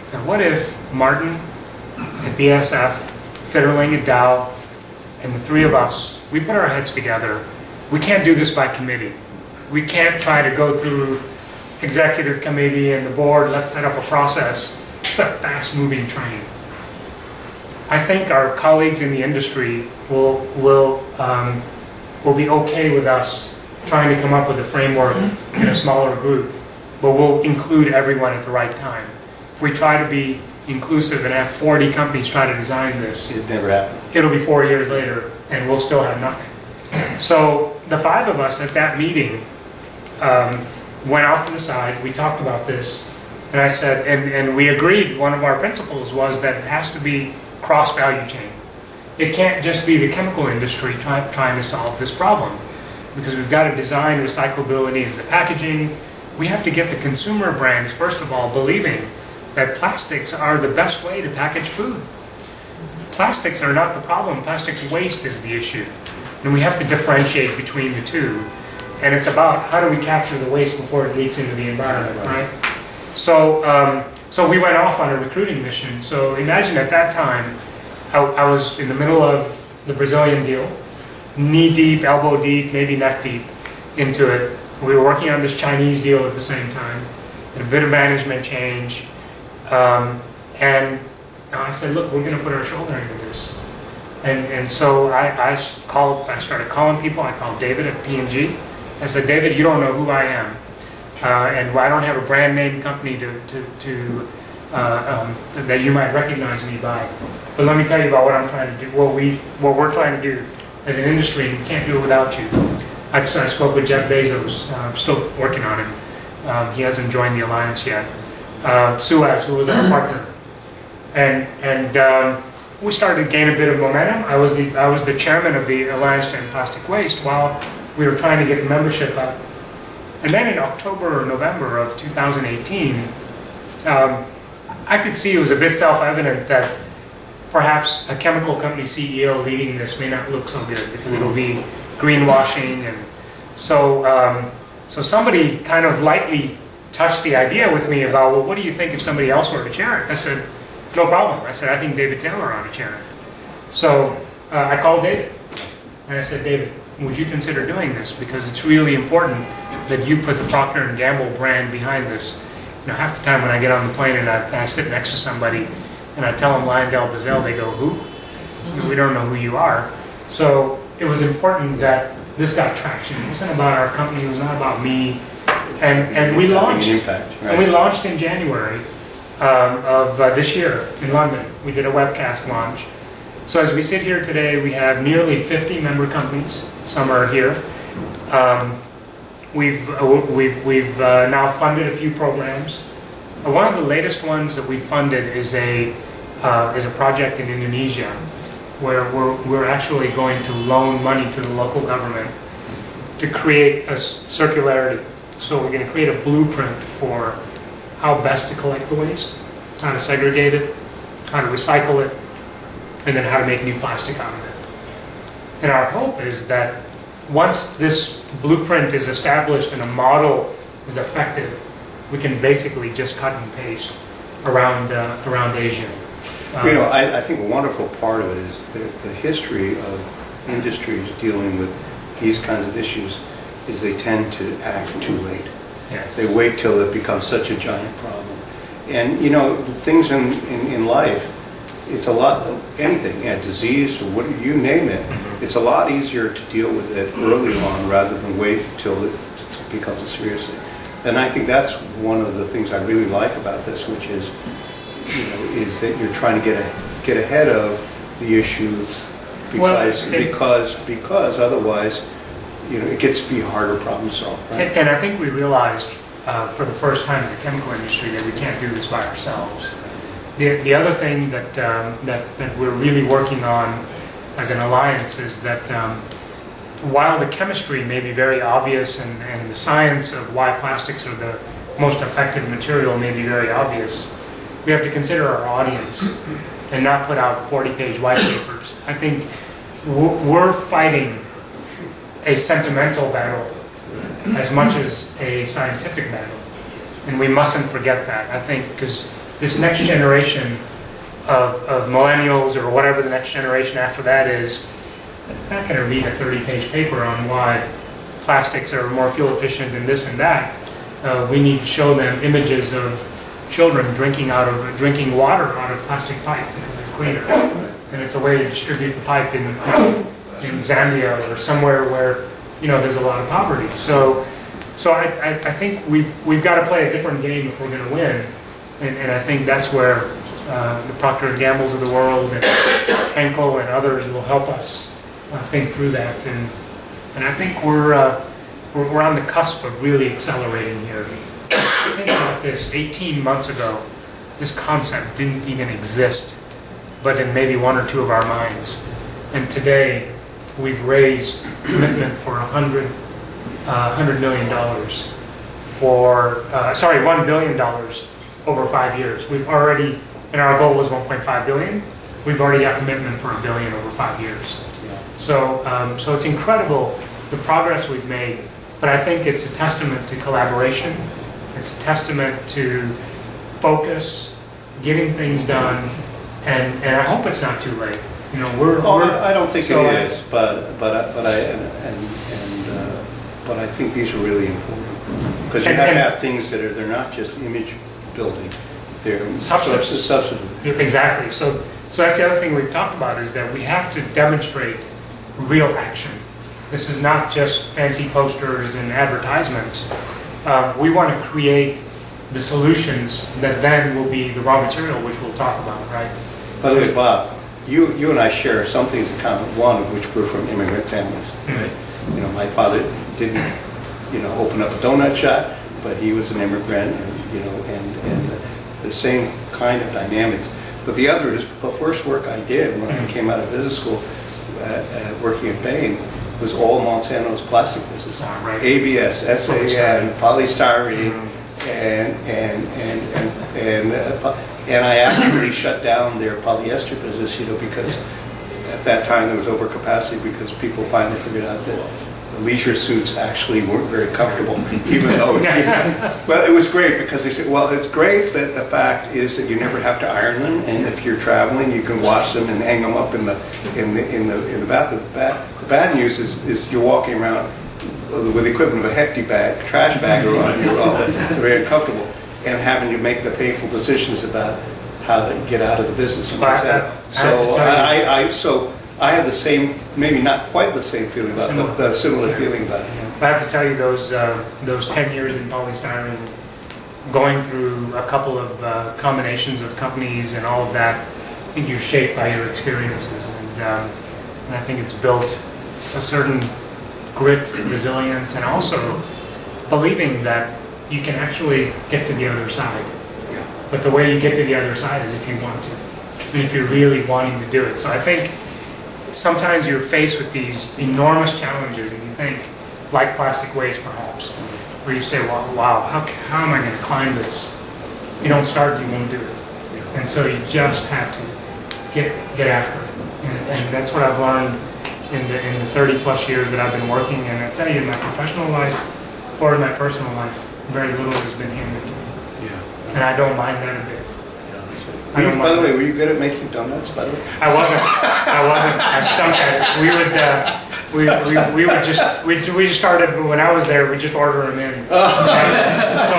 So what if Martin at B S F, Fitterling at Dow, and the three of us, we put our heads together. We can't do this by committee. We can't try to go through executive committee and the board, let's set up a process. It's a fast-moving train. I think our colleagues in the industry will, will, um, will be okay with us trying to come up with a framework in a smaller group, but we'll include everyone at the right time. If we try to be inclusive and have forty companies try to design this, it never happened. It'll be four years later and we'll still have nothing. So the five of us at that meeting um, went off to the side, we talked about this, and I said, and, and we agreed one of our principles was that it has to be cross-value chain. It can't just be the chemical industry try, trying to solve this problem, because we've got to design recyclability into the packaging. We have to get the consumer brands, first of all, believing that plastics are the best way to package food. Plastics are not the problem, plastic waste is the issue. And we have to differentiate between the two. And it's about how do we capture the waste before it leaks into the environment, right? So um, so we went off on a recruiting mission. So imagine at that time, I, I was in the middle of the Brazilian deal, knee deep, elbow deep, maybe neck deep into it. We were working on this Chinese deal at the same time, and a bit of management change. Um, and I said, look, we're gonna put our shoulder into this. And and so I, I called. I started calling people. I called David at P and G. I said, David, you don't know who I am, uh, and I don't have a brand name company to to, to uh, um, that you might recognize me by. But let me tell you about what I'm trying to do. What we what we're trying to do as an industry, and we can't do it without you. I, I spoke with Jeff Bezos. Uh, I'm still working on him. Um, he hasn't joined the alliance yet. Uh, Suez, who was our partner, and and. Um, We started to gain a bit of momentum. I was the I was the chairman of the Alliance to End Plastic Waste while we were trying to get the membership up. And then in October or November of two thousand eighteen, um, I could see it was a bit self-evident that perhaps a chemical company C E O leading this may not look so good because it'll be greenwashing. And so um, so somebody kind of lightly touched the idea with me about, well, what do you think if somebody else were to chair it? I said, no problem. I said, I think David Taylor ought to chair it. So uh, I called David and I said, David, would you consider doing this? Because it's really important that you put the Procter and Gamble brand behind this. You know, half the time when I get on the plane and I, and I sit next to somebody and I tell them LyondellBasell, they go, who? Mm-hmm. We don't know who you are. So it was important that this got traction. It wasn't about our company. It was not about me. And and we launched. Impact, right? And we launched in January. Um, of uh, this year in London. We did a webcast launch. So as we sit here today, we have nearly fifty member companies. Some are here. Um, we've uh, we've, we've uh, now funded a few programs. Uh, one of the latest ones that we funded is a uh, is a project in Indonesia where we're, we're actually going to loan money to the local government to create a circularity. So we're going to create a blueprint for how best to collect the waste, how to segregate it, how to recycle it, and then how to make new plastic out of it. And our hope is that once this blueprint is established and a model is effective, we can basically just cut and paste around uh, around Asia. Um, you know, I, I think a wonderful part of it is the, the history of industries dealing with these kinds of issues is they tend to act too late. Yes. They wait till it becomes such a giant problem. And, you know, the things in, in, in life, it's a lot, anything, yeah, disease, or what, you name it, mm-hmm. It's a lot easier to deal with it early on rather than wait till it becomes a serious. And I think that's one of the things I really like about this, which is, you know, is that you're trying to get a, get ahead of the issue because, well, it, because, because otherwise, you know, it gets to be harder problem to solve, right? And, and I think we realized uh, for the first time in the chemical industry that we can't do this by ourselves. The, the other thing that, um, that that we're really working on as an alliance is that um, while the chemistry may be very obvious and, and the science of why plastics are the most effective material may be very obvious, we have to consider our audience and not put out forty-page white papers. I think we're fighting a sentimental battle as much as a scientific battle, and we mustn't forget that, I think, because this next generation of, of millennials or whatever the next generation after that is, they're not going to read a thirty-page paper on why plastics are more fuel efficient and this and that. Uh, we need to show them images of children drinking out of drinking water out of plastic pipe because it's cleaner, and it's a way to distribute the pipe in in, in Zambia or somewhere where, you know, there's a lot of poverty. So, so I, I, I think we've we've got to play a different game if we're going to win. And, and I think that's where uh, the Procter and Gambles of the world and Henkel and others will help us uh, think through that. And and I think we're, uh, we're we're on the cusp of really accelerating here. Think about this: eighteen months ago, this concept didn't even exist, but in maybe one or two of our minds. And today, we've raised commitment for a hundred, uh, hundred million dollars, for uh, sorry, one billion dollars. Over five years. We've already, and our goal was one point five billion. We've already got commitment for a billion over five years. Yeah. So, um, so it's incredible the progress we've made. But I think it's a testament to collaboration. It's a testament to focus, getting things done, and and I hope it's not too late. You know, we're. Oh, we're I don't think so it is, but but but I and and, and uh, but I think these are really important because you and, have and, to have things that are they're not just image. Building their substance. Substance. Exactly. So, so that's the other thing we've talked about is that we have to demonstrate real action. This is not just fancy posters and advertisements. Uh, we want to create the solutions that then will be the raw material, which we'll talk about, right? By the way, Bob, you you and I share some things in common. One of which we're from immigrant families, right? Mm-hmm. You know, my father didn't, you know, open up a donut shop, but he was an immigrant. And you know, and, and the same kind of dynamics. But the other is, the first work I did when I came out of business school, uh, uh, working at Bain, was all Monsanto's plastic business. Oh, right. A B S, S A N, polystyrene, mm-hmm. and and and and and, uh, and I actually shut down their polyester business, you know, because at that time there was overcapacity because people finally figured out that leisure suits actually weren't very comfortable, even though, you know, well, it was great because they said, well, it's great that the fact is that you never have to iron them, and if you're traveling, you can wash them and hang them up in the in the in the in the bathroom. The bad, the bad news is, is you're walking around with the equivalent of a hefty bag, trash bag, around your own, very uncomfortable, and having to make the painful decisions about how to get out of the business. And well, I, I, so I, I, I so. I have the same, maybe not quite the same feeling about similar. It, but a similar feeling about it. Yeah. I have to tell you, those uh, those ten years in polystyrene, going through a couple of uh, combinations of companies and all of that, I think you're shaped by your experiences. And, um, and I think it's built a certain grit, resilience, and also believing that you can actually get to the other side. Yeah. But the way you get to the other side is if you want to, and if you're really wanting to do it. So I think sometimes you're faced with these enormous challenges and you think, like plastic waste perhaps, where you say, well, wow, how, how am I going to climb this? If you don't start, you won't do it. Yeah. And so you just have to get get after it. And, and that's what I've learned in the, in the thirty plus years that I've been working. And I tell you, in my professional life or in my personal life, very little has been handed to me. Yeah. And I don't mind that a bit. You, by the way, were you good at making donuts? By the way, I wasn't. I wasn't. I stunk at it. We would, uh, we, we we would just we we just started when I was there. We just order them in. Oh. So,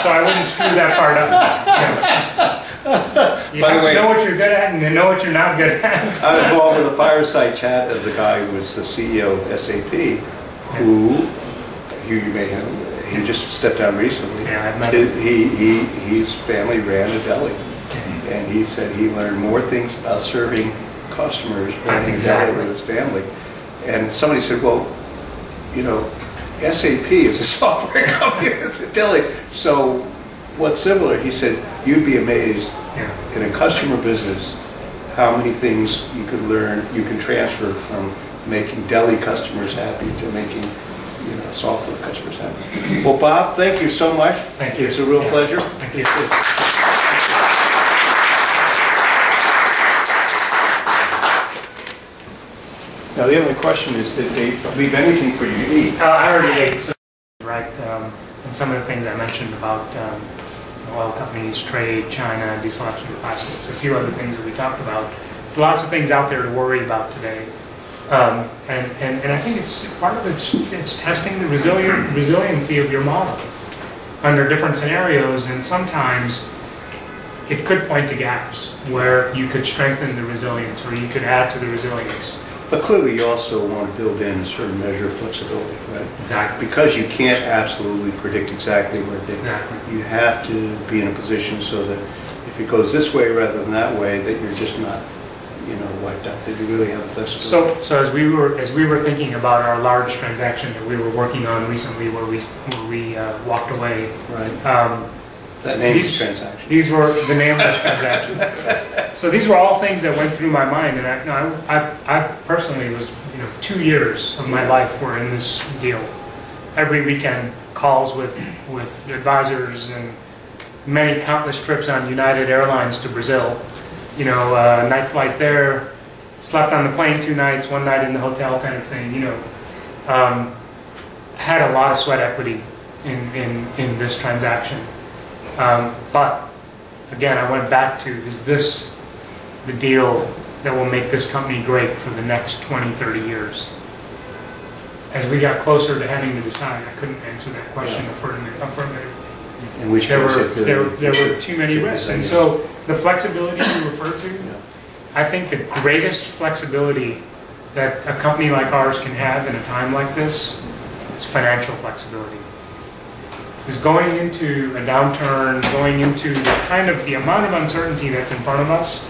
so I wouldn't screw that part up. You know, by the way, know what you're good at and you know what you're not good at. I was involved with a fireside chat of the guy who was the C E O of S A P, who you you may have. He just stepped down recently. Yeah, I've met him. He he his family ran a deli. And he said he learned more things about serving customers running exactly. with his family. And somebody said, well, you know, S A P is a software company, it's a deli. So what's similar, he said, you'd be amazed yeah. in a customer business how many things you could learn, you can transfer from making deli customers happy to making, you know, software customers happy. Well, Bob, thank you so much. Thank you. It's a real yeah. pleasure. Thank you. Now, the only question is, did they leave anything for you to eat? Uh, I already ate, so, right? Um, and some of the things I mentioned about um, oil companies, trade, China, deselection of plastics, a few other things that we talked about. There's lots of things out there to worry about today. Um, and, and, and I think it's part of it's it's testing the resilient, resiliency of your model under different scenarios, and sometimes it could point to gaps where you could strengthen the resilience or you could add to the resilience. But clearly you also want to build in a certain measure of flexibility, right? Exactly. Because you can't absolutely predict exactly where things exactly. You have to be in a position so that if it goes this way rather than that way, that you're just not, you know, wiped out, that you really have a flexibility. So, so as we were as we were thinking about our large transaction that we were working on recently, where we where we uh, walked away, right? Um, that nameless transaction. These were the nameless transaction. So these were all things that went through my mind, and I, no, I, I, I personally was, you know, two years of my life were in this deal. Every weekend calls with with advisors and many countless trips on United Airlines to Brazil. You know, uh, night flight there, slept on the plane two nights, one night in the hotel kind of thing, you know. Um, had a lot of sweat equity in, in, in this transaction. Um, but, again, I went back to, is this the deal that will make this company great for the next twenty, thirty years? As we got closer to having to decide, I couldn't answer that question yeah. affirmatively. affirmatively. In which there were really there, there were too many risks, and so the flexibility you refer to, yeah. I think the greatest flexibility that a company like ours can have in a time like this is financial flexibility. Is going into a downturn, going into the kind of the amount of uncertainty that's in front of us.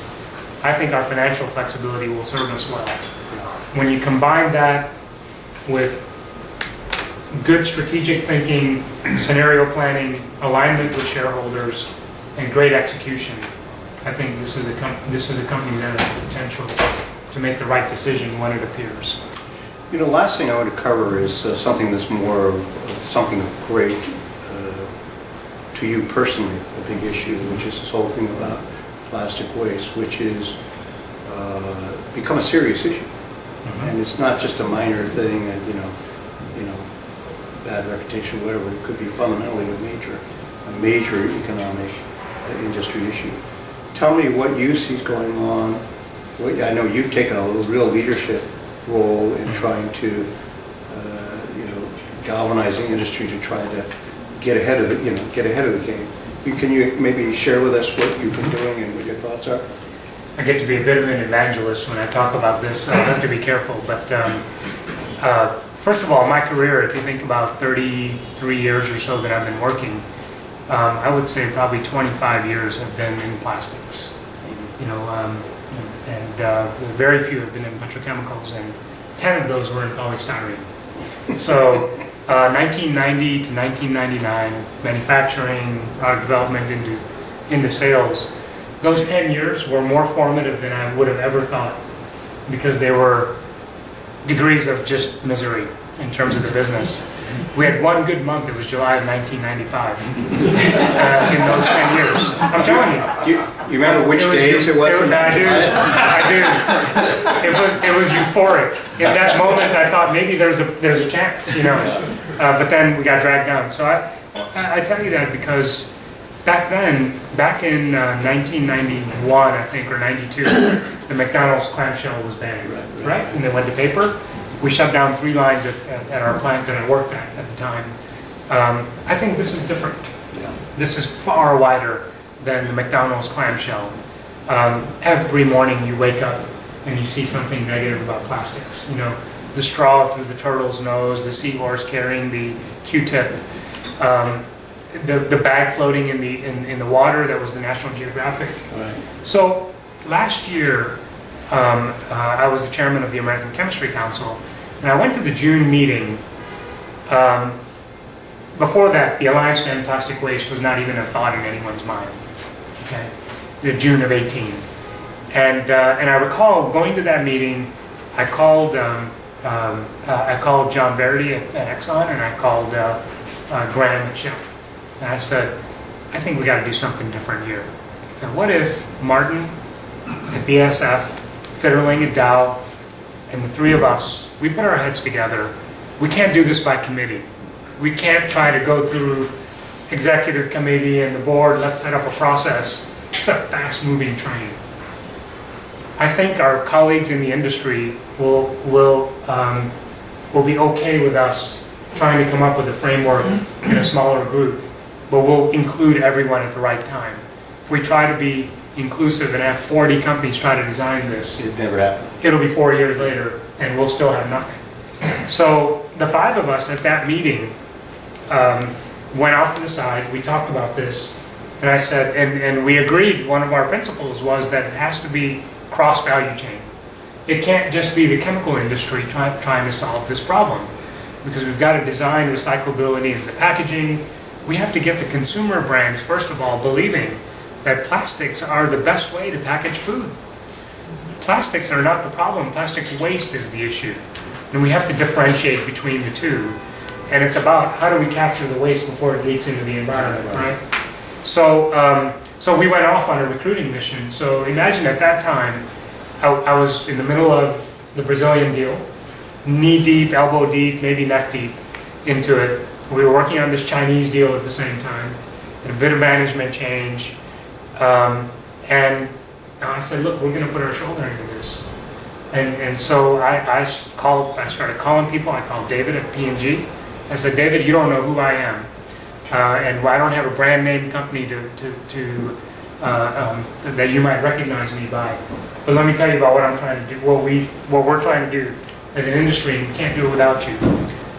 I think our financial flexibility will serve us well. When you combine that with good strategic thinking, scenario planning, alignment with shareholders, and great execution, I think this is a com- this is a company that has the potential to make the right decision when it appears. You know, last thing I want to cover is uh, something that's more of something of great uh, to you personally, a big issue, which is this whole thing about plastic waste, which is uh, become a serious issue, mm-hmm. and it's not just a minor thing. And, you know, you know. bad reputation, whatever, it could be fundamentally a major, a major economic uh, industry issue. Tell me what you see going on. What, I know you've taken a real leadership role in trying to, uh, you know, galvanize the industry to try to get ahead of the, you know, get ahead of the game. You, can you maybe share with us what you've been doing and what your thoughts are? I get to be a bit of an evangelist when I talk about this. I have to be careful, but. Um, uh, First of all, my career, if you think about thirty-three years or so that I've been working, um, I would say probably twenty-five years have been in plastics. You know, um, and uh, very few have been in petrochemicals, and ten of those were in polystyrene. So uh, nineteen ninety to nineteen ninety-nine, manufacturing, product development into, into sales, those ten years were more formative than I would have ever thought, because they were degrees of just misery in terms of the business. We had one good month, it was July of nineteen ninety-five, uh, in those ten years. I'm telling you. Do you, you remember which it was, days it was? It, it, I do, I do. It was, it was euphoric. In that moment I thought maybe there's a, there's a chance, you know, uh, but then we got dragged down. So I, I, I tell you that because back then, back in uh, nineteen ninety-one, I think, or ninety-two, the McDonald's clamshell was banned, right, right, right? And they went to paper. We shut down three lines at, at, at our plant that I worked at at the time. Um, I think this is different. Yeah. This is far wider than the McDonald's clamshell. Um, every morning you wake up and you see something negative about plastics. You know, the straw through the turtle's nose, the seahorse carrying the Q-tip, um, the, the bag floating in the in, in the water that was the National Geographic. Right. So last year, Um, uh, I was the chairman of the American Chemistry Council, and I went to the June meeting um, Before that, the Alliance to End Plastic Waste was not even a thought in anyone's mind. Okay, in June of eighteen, and uh, and I recall going to that meeting. I called um, um, uh, I called John Verity at, at Exxon, and I called uh, uh, Graham at Shell, and I said, I think we got to do something different here. So what if Martin at B S F, Fitterling at Dow, and the three of us, we put our heads together. We can't do this by committee. We can't try to go through executive committee and the board, let's set up a process. It's a fast-moving train. I think our colleagues in the industry will, will, um, will be okay with us trying to come up with a framework in a smaller group, but we'll include everyone at the right time. If we try to be inclusive and have forty companies try to design this, it never happened. It'll be four years later and we'll still have nothing. So the five of us at that meeting um, went off to the side, we talked about this, and I said, and, and we agreed one of our principles was that it has to be cross value chain. It can't just be the chemical industry try, trying to solve this problem, because we've got to design recyclability in the packaging. We have to get the consumer brands, first of all, believing that plastics are the best way to package food. Plastics are not the problem, plastic waste is the issue. And we have to differentiate between the two. And it's about how do we capture the waste before it leaks into the environment, right? So um, so we went off on a recruiting mission. So imagine at that time, I, I was in the middle of the Brazilian deal, knee deep, elbow deep, maybe neck deep into it. We were working on this Chinese deal at the same time, and a bit of management change. Um, and I said, look, we're going to put our shoulder into this. And and so I, I called. I started calling people. I called David at P and G. I said, David, you don't know who I am, uh, and I don't have a brand name company to to, to uh, um, that you might recognize me by. But let me tell you about what I'm trying to do. What we what we're trying to do as an industry, and we can't do it without you.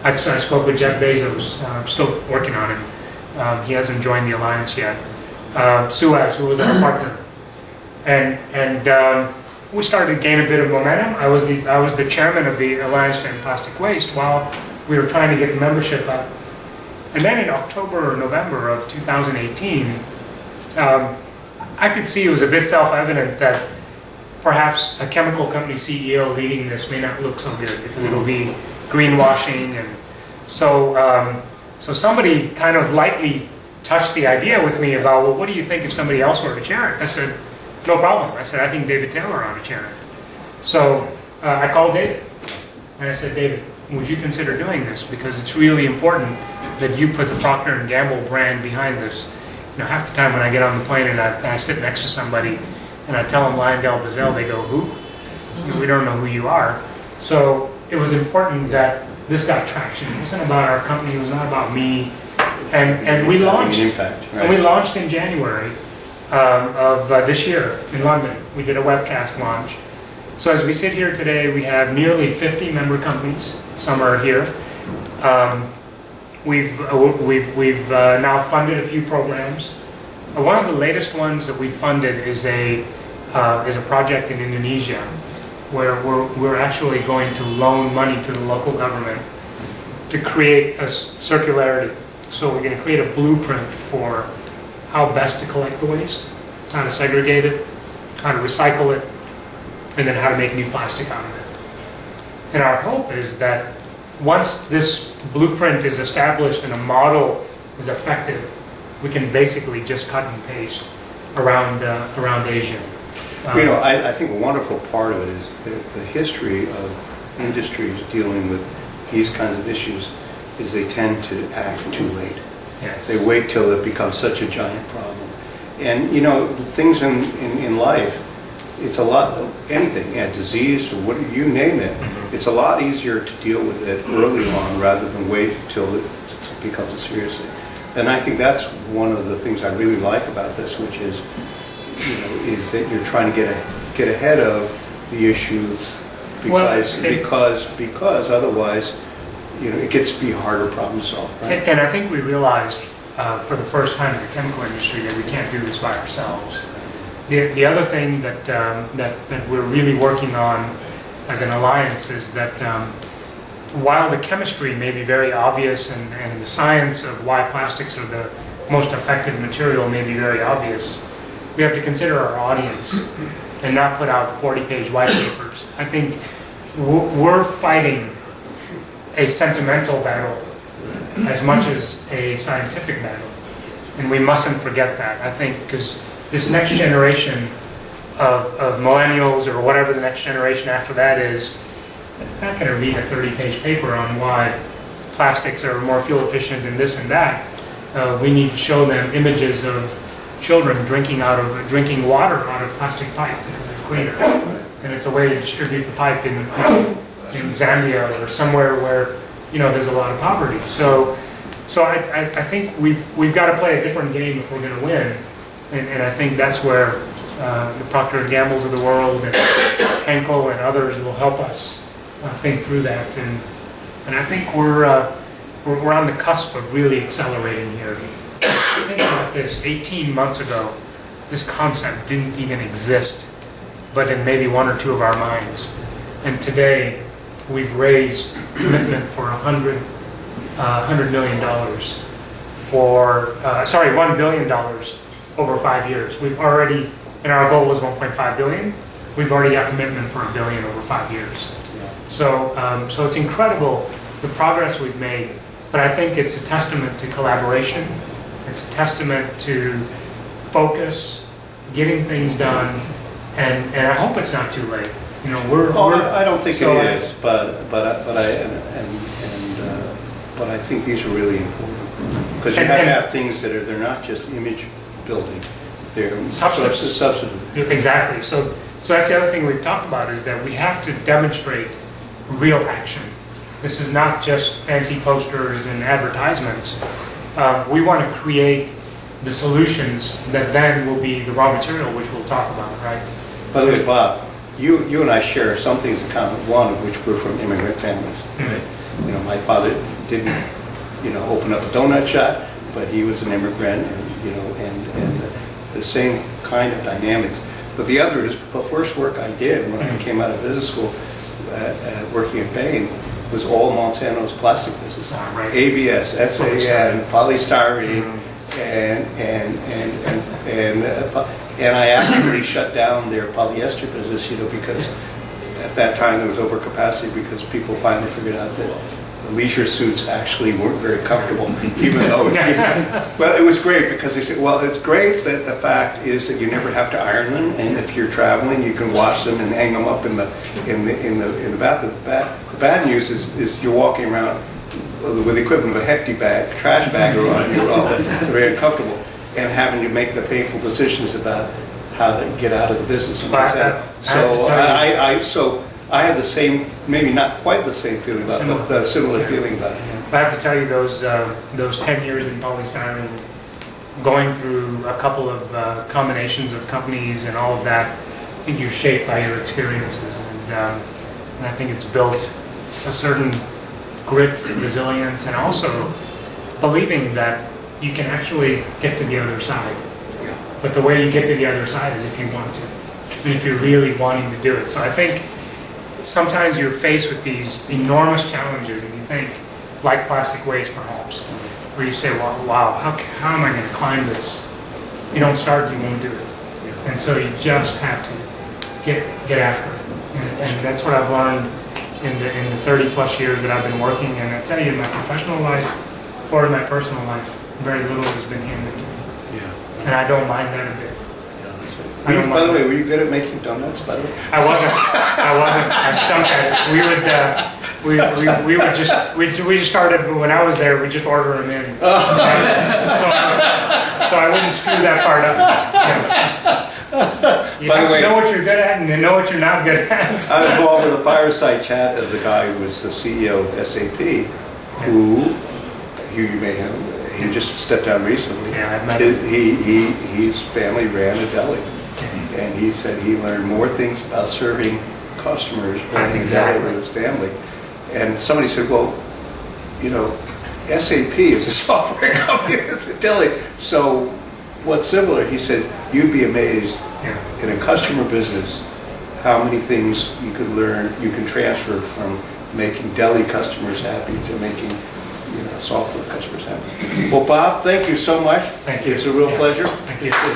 I, I spoke with Jeff Bezos. Uh, I'm still working on him. Um, he hasn't joined the alliance yet. Uh, Suez, who was our partner, and and. Um, We started to gain a bit of momentum. I was the I was the chairman of the Alliance to End Plastic Waste while we were trying to get the membership up. And then in October or November of two thousand eighteen, um, I could see it was a bit self-evident that perhaps a chemical company C E O leading this may not look so good because it'll be greenwashing. And so um, so somebody kind of lightly touched the idea with me about, well, what do you think if somebody else were to chair it? I said, no problem. I said, I think David Taylor ought to chair it. So uh, I called David and I said, David, would you consider doing this? Because it's really important that you put the Procter and Gamble brand behind this. You know, half the time when I get on the plane and I, and I sit next to somebody and I tell them LyondellBasell, they go, who? We don't know who you are. So it was important that this got traction. It wasn't about our company. It was not about me. And, and we launched. Impact, right? And we launched in January. Um, of uh, this year in London. We did a webcast launch. So as we sit here today, we have nearly fifty member companies. Some are here. Um, we've uh, we've, we've uh, now funded a few programs. Uh, one of the latest ones that we funded is a uh, is a project in Indonesia where we're, we're actually going to loan money to the local government to create a circularity. So we're going to create a blueprint for how best to collect the waste, how to segregate it, how to recycle it, and then how to make new plastic out of it. And our hope is that once this blueprint is established and a model is effective, we can basically just cut and paste around uh, around Asia. Um, you know, I, I think a wonderful part of it is the, the history of industries dealing with these kinds of issues is they tend to act too late. Yes. They wait till it becomes such a giant problem. And, you know, the things in, in, in life, it's a lot, of anything, yeah, disease, or what you name it, mm-hmm. It's a lot easier to deal with it early on rather than wait till it becomes a serious thing. And I think that's one of the things I really like about this, which is, you know, is that you're trying to get, a, get ahead of the issue because, well, they, because, because otherwise, you know, it gets to be harder problem to solve. Right? And, and I think we realized uh, for the first time in the chemical industry that we can't do this by ourselves. The, the other thing that, um, that that we're really working on as an alliance is that um, while the chemistry may be very obvious and, and the science of why plastics are the most effective material may be very obvious, we have to consider our audience and not put out forty-page white papers. I think we're fighting a sentimental battle as much as a scientific battle, and we mustn't forget that, I think, because this next generation of, of millennials or whatever the next generation after that is, they're not going to read a thirty-page paper on why plastics are more fuel efficient than this and that. Uh, we need to show them images of children drinking out of drinking water out of plastic pipe because it's cleaner, and it's a way to distribute the pipe in in Zambia or somewhere where, you know, there's a lot of poverty. So, so I I, I think we've we've got to play a different game if we're going to win, and, and I think that's where uh, the Procter and Gambles of the world and Henkel and others will help us uh, think through that, and and I think we're uh, we're, we're on the cusp of really accelerating here. Think about this, eighteen months ago, this concept didn't even exist, but in maybe one or two of our minds. And today, we've raised commitment for one hundred, uh, one hundred million dollars for, uh, sorry, one billion dollars over five years. We've already, and our goal was one point five billion dollars, we've already got commitment for a billion over five years. Yeah. So, um, so it's incredible the progress we've made, but I think it's a testament to collaboration. It's a testament to focus, getting things done, and, and I hope it's not too late. You know, we're. Oh, we're I don't think so it is, I, but but but I and and, and uh, but I think these are really important because you have to have things that are they're not just image building, they're substance. Substantive. Exactly. So so that's the other thing we've talked about is that we have to demonstrate real action. This is not just fancy posters and advertisements. Uh, we want to create the solutions that then will be the raw material, which we'll talk about, right? By the way, Bob, you you and I share some things in common. One of which we're from immigrant families. Mm-hmm. You know, my father didn't, you know, open up a donut shop, but he was an immigrant, and you know, and and the, the same kind of dynamics. But the other is the first work I did when mm-hmm. I came out of business school, uh, uh, working at Bain. Was all Monsanto's plastic business, oh, right. A B S, S A N, polystyrene, mm-hmm. and and and and and, uh, and I actually shut down their polyester business, you know, because at that time there was overcapacity because people finally figured out that leisure suits actually weren't very comfortable, even though it, well, it was great because they said, well, it's great that the fact is that you never have to iron them, and if you're traveling, you can wash them and hang them up in the in the in the in the bathroom. The bad news is, is you're walking around with the equivalent of a hefty bag, trash bag around, you're all very uncomfortable, and having to make the painful decisions about how to get out of the business. And I, I, so I, I, I so I had the same, maybe not quite the same feeling about it, but the similar yeah. feeling about it. I have to tell you, those uh, those ten years in polystyrene, going through a couple of uh, combinations of companies and all of that, I think you're shaped by your experiences, and, um, and I think it's built a certain grit, resilience, and also believing that you can actually get to the other side. Yeah. But the way you get to the other side is if you want to, and if you're really wanting to do it. So I think sometimes you're faced with these enormous challenges, and you think, like plastic waste perhaps, where you say, well, wow, how, how am I going to climb this? You don't start, you won't do it. Yeah. And so you just have to get get after it. And, and that's what I've learned in the in the thirty plus years that I've been working, and I tell you, in my professional life or in my personal life, very little has been handed to me. Yeah. And I don't mind that a bit. Yeah, that's right. I don't you, mind by the way, were you good at making donuts, by the way? I wasn't. I wasn't. I stunk at it. We would uh, we, we we would just we we just started when I was there. We just order them in. Oh. And, so I, so I wouldn't screw that part up. Yeah. You By know, the way, know what you're good at and you know what you're not good at. I was involved with a fireside chat of the guy who was the C E O of S A P, who, who you may have, he just stepped down recently. Yeah, I met him. He, he, his family ran a deli, mm-hmm. and he said he learned more things about serving customers than exactly. he did with his family. And somebody said, well, you know, S A P is a software company, it's a deli. So. What's similar, he said, you'd be amazed yeah. in a customer business how many things you could learn, you can transfer from making deli customers happy to making, you know, software customers happy. Well, Bob, thank you so much. Thank you. It's a real yeah. pleasure. Thank you.